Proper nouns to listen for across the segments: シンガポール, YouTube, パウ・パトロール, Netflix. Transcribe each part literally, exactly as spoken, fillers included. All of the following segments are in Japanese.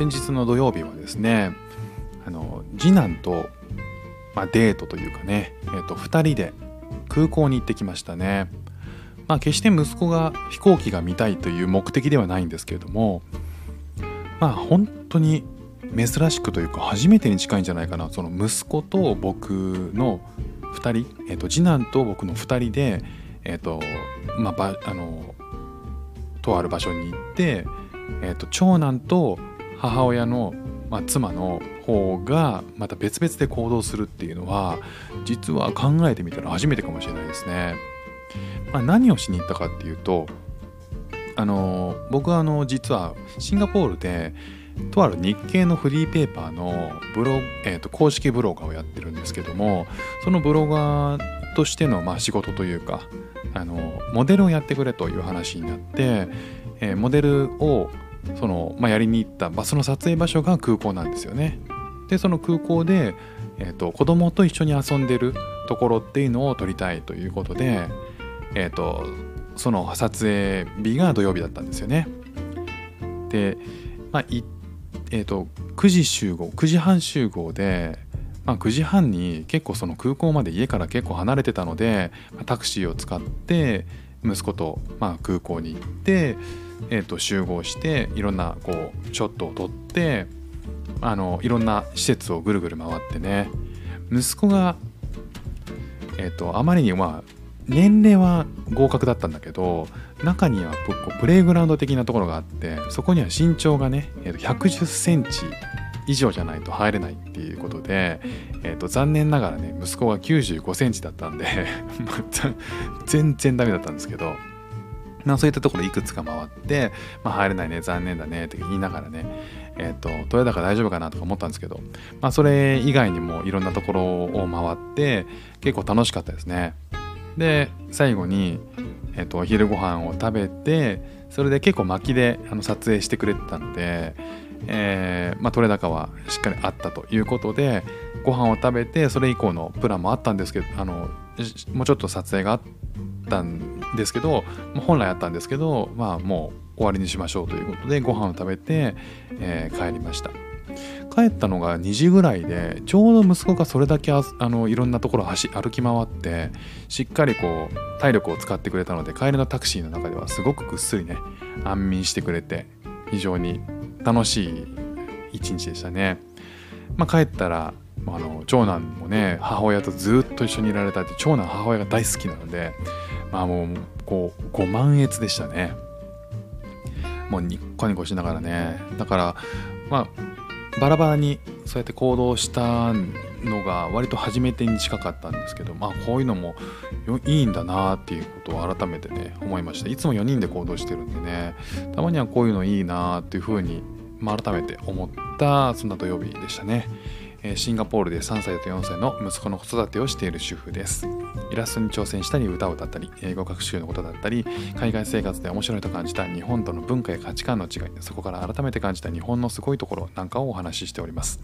先日の土曜日はですね、あの次男と、まあ、デートというかね、えーと、ふたりで空港に行ってきましたね。まあ、決して息子が飛行機が見たいという目的ではないんですけれども、まあ、本当に珍しくというか初めてに近いんじゃないかな、その息子と僕のふたり、えーと、次男と僕のふたりで、えーとまあ、あのとある場所に行って、えーと、長男と母親の、まあ、妻の方がまた別々で行動するっていうのは、実は考えてみたら初めてかもしれないですね。まあ、何をしに行ったかっていうと、あの僕はあの実はシンガポールでとある日経のフリーペーパーのブログ、えーと、公式ブロガーをやってるんですけども、そのブロガーとしてのまあ仕事というか、あのモデルをやってくれという話になって、えー、モデルをその、まあ、やりに行った場所の撮影場所が空港なんですよね。でその空港で、えーと、子供と一緒に遊んでるところっていうのを撮りたいということで、えーと、その撮影日が土曜日だったんですよね。で、まあいえー、とくじ集合、くじはん集合で、まあ、くじはんに結構その空港まで家から結構離れてたので、タクシーを使って息子とまあ空港に行って、えー、と集合して、いろんなこうショットを撮って、あのいろんな施設をぐるぐる回ってね、息子が、えー、とあまりにまあ年齢は合格だったんだけど、中にはプレイグラウンド的なところがあって、そこには身長がねひゃくじゅっセンチ以上じゃないと入れないっていうことで、えー、と残念ながらね息子がきゅうじゅうごセンチだったんで全然ダメだったんですけど、まあ、そういったところいくつか回って、まあ、入れないね、残念だねって言いながらね、えー、とどれだか大丈夫かなとか思ったんですけど、まあ、それ以外にもいろんなところを回って結構楽しかったですね。で最後に、えー、とお昼ご飯を食べて、それで結構巻きであの撮影してくれてたので、えーまあ、撮れ高はしっかりあったということで、ご飯を食べて、それ以降のプランもあったんですけど、あのもうちょっと撮影があったんですけど、本来あったんですけど、まあ、もう終わりにしましょうということでご飯を食べて、えー、帰りました。帰ったのがにじぐらいで、ちょうど息子がそれだけああのいろんなところを走歩き回ってしっかりこう体力を使ってくれたので、帰りのタクシーの中ではすごくぐっすりね安眠してくれて、非常に楽しい一日でしたね。まあ、帰ったらあの長男もね母親とずっと一緒にいられたって、長男母親が大好きなので、まあもうこうご満悦でしたね。もうニッコニコしながらね、だからまあバラバラにそうやって行動したのが割と初めてに近かったんですけど、まあこういうのもいいんだなっていうことを改めてね思いました。いつもよにんで行動してるんでね、たまにはこういうのいいなっていうふうに、まあ、改めて思ったそんな土曜日でしたね。えー、シンガポールでさんさいとよんさいの息子の子育てをしている主婦です。イラストに挑戦したり、歌を歌ったり、英語学習のことだったり、海外生活で面白いと感じた日本との文化や価値観の違い、そこから改めて感じた日本のすごいところなんかをお話ししております。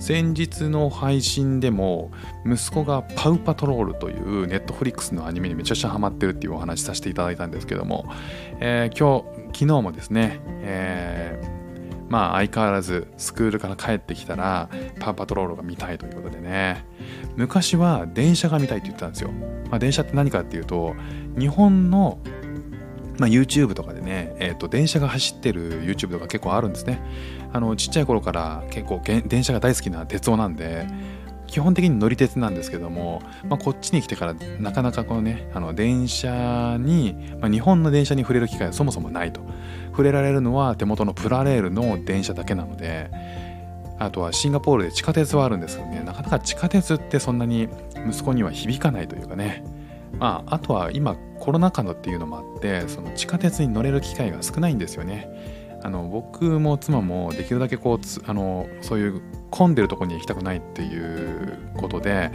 先日の配信でも息子がパウパトロールというネットフリックスのアニメにめちゃくちゃハマってるっていうお話させていただいたんですけども、えー、今日昨日もですね、えー、まあ相変わらずスクールから帰ってきたらパウパトロールが見たいということでね、昔は電車が見たいって言ってたんですよ。まあ、電車って何かっていうと、日本のまあ、YouTube とかでね、えー、と電車が走ってる YouTube とか結構あるんですね。あのちっちゃい頃から結構電車が大好きな鉄男なんで、基本的に乗り鉄なんですけども、まあ、こっちに来てからなかなかこのねあの電車に、まあ、日本の電車に触れる機会はそもそもないと。触れられるのは手元のプラレールの電車だけなので、あとはシンガポールで地下鉄はあるんですけどね、なかなか地下鉄ってそんなに息子には響かないというかね、まあ、あとは今コロナ禍のっていうのもあって、その地下鉄に乗れる機会が少ないんですよね。あの僕も妻もできるだけこうつあのそういう混んでるところに行きたくないっていうことで、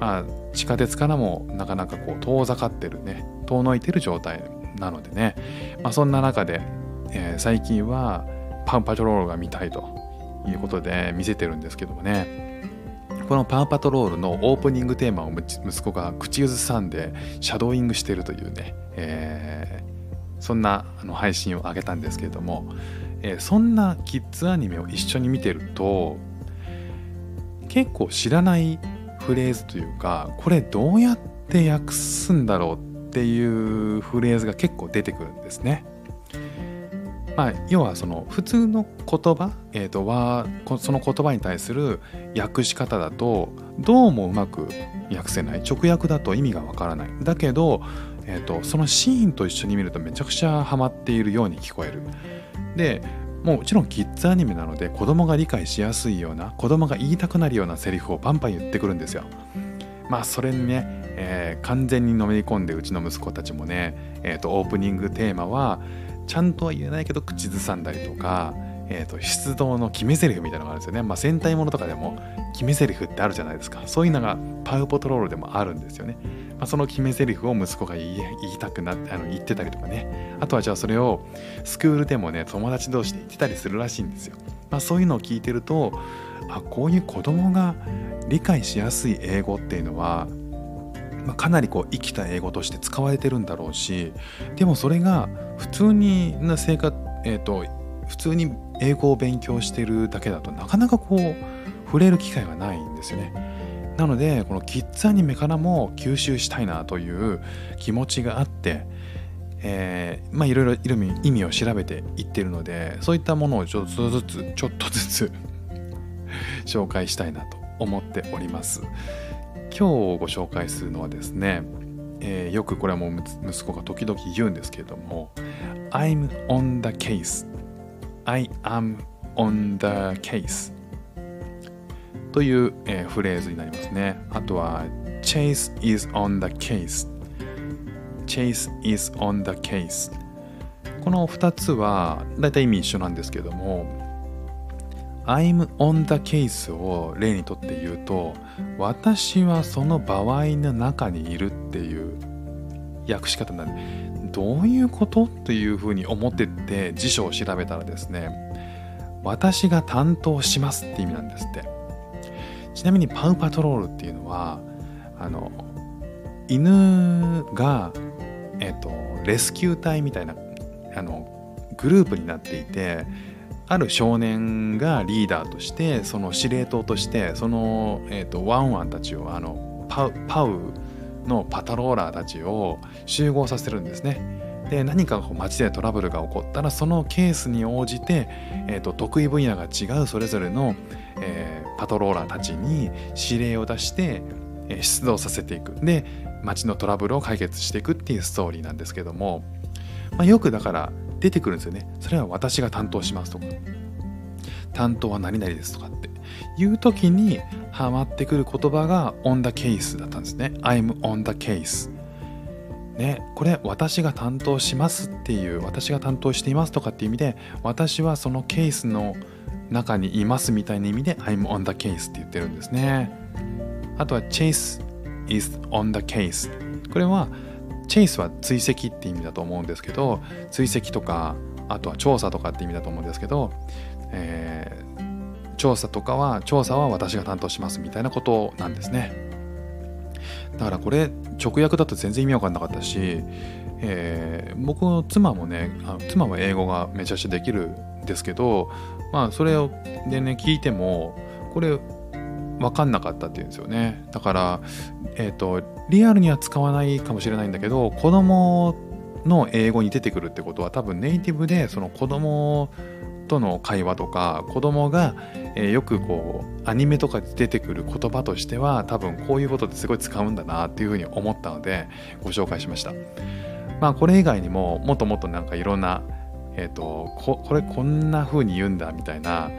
まあ、地下鉄からもなかなかこう遠ざかってるね、遠のいてる状態なのでね、まあ、そんな中で、えー、最近はパウパトロールが見たいということで見せてるんですけどもね、このパウ・パトロールのオープニングテーマを息子が口ずさんでシャドーイングしているというね、えー、そんなあの配信を上げたんですけれども、えー、そんなキッズアニメを一緒に見てると結構知らないフレーズというか、これどうやって訳すんだろうっていうフレーズが結構出てくるんですね。まあ、要はその普通の言葉、えーとはその言葉に対する訳し方だとどうもうまく訳せない、直訳だと意味がわからない、だけど、えーとそのシーンと一緒に見るとめちゃくちゃハマっているように聞こえる。でもちろんキッズアニメなので子供が理解しやすいような、子供が言いたくなるようなセリフをバンバン言ってくるんですよ。まあそれにね、えー、完全にのめり込んでうちの息子たちもね、えーとオープニングテーマはちゃんとは言えないけど口ずさんだりとか、えー、と出動の決め台詞みたいなのがあるんですよね。まあ、戦隊ものとかでも決め台詞ってあるじゃないですか。そういうのがパウ・パトロールでもあるんですよね。まあ、その決め台詞を息子が言い、言いたくなってあの言ってたりとかね。あとはじゃあそれをスクールでもね、友達同士で言ってたりするらしいんですよ。まあ、そういうのを聞いてると、あ、こういう子供が理解しやすい英語っていうのは、まあ、かなりこう生きた英語として使われてるんだろうし、でもそれが普通にな生活、えーと、普通に英語を勉強してるだけだとなかなかこう触れる機会がないんですよね。なのでこのキッズアニメからも吸収したいなという気持ちがあって、えー、まあいろいろ意味を調べていってるので、そういったものをちょっとずつちょっとずつ紹介したいなと思っております。今日ご紹介するのはですね、えー、よくこれはもう息子が時々言うんですけれども、 I'm on the case I am on the case という、えー、フレーズになりますね。あとは Chase is on the case Chase is on the case このふたつはだいたい意味一緒なんですけれども、I'm on the case を例にとって言うと、私はその場合の中にいるっていう訳し方なんで、どういうことっていうふうに思ってって辞書を調べたらですね、私が担当しますって意味なんですって。ちなみにパウ・パトロールっていうのは、あの犬が、えっと、レスキュー隊みたいなあのグループになっていて、ある少年がリーダーとして、その司令塔として、その、えーと、ワンワンたちを、あの、パウ、パウのパトローラーたちを集合させるんですね。で、何か街でトラブルが起こったら、そのケースに応じて、えーと、得意分野が違うそれぞれの、えー、パトローラーたちに指令を出して、えー、出動させていく。で、街のトラブルを解決していくっていうストーリーなんですけども、まあ、よくだから出てくるんですよね。それは私が担当しますとか、担当は何々ですとかっていう時にハマってくる言葉が on the case だったんですね。 I'm on the case ね、これ私が担当しますっていう、私が担当していますとかっていう意味で、私はそのケースの中にいますみたいな意味で I'm on the case って言ってるんですね。あとは Chase is on the case、 これはチェイスは追跡って意味だと思うんですけど、追跡とかあとは調査とかって意味だと思うんですけど、えー、調査とかは調査は私が担当しますみたいなことなんですね。だからこれ直訳だと全然意味わかんなかったし、えー、僕の妻もね、あの妻は英語がめちゃくちゃできるんですけど、まあそれをでね聞いてもこれ分かんなかったっていうんですよね。だから、えーと、リアルには使わないかもしれないんだけど、子供の英語に出てくるってことは多分ネイティブでその子供との会話とか、子供が、えー、よくこうアニメとかで出てくる言葉としては多分こういうことですごい使うんだなっていうふうに思ったのでご紹介しました。まあこれ以外にももっともっとなんかいろんな、えーと、こ、これこんな風に言うんだみたいな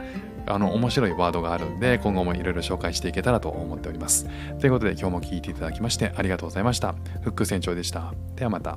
あの面白いワードがあるんで、今後もいろいろ紹介していけたらと思っております。ということで今日も聞いていただきましてありがとうございました。フック船長でした。ではまた。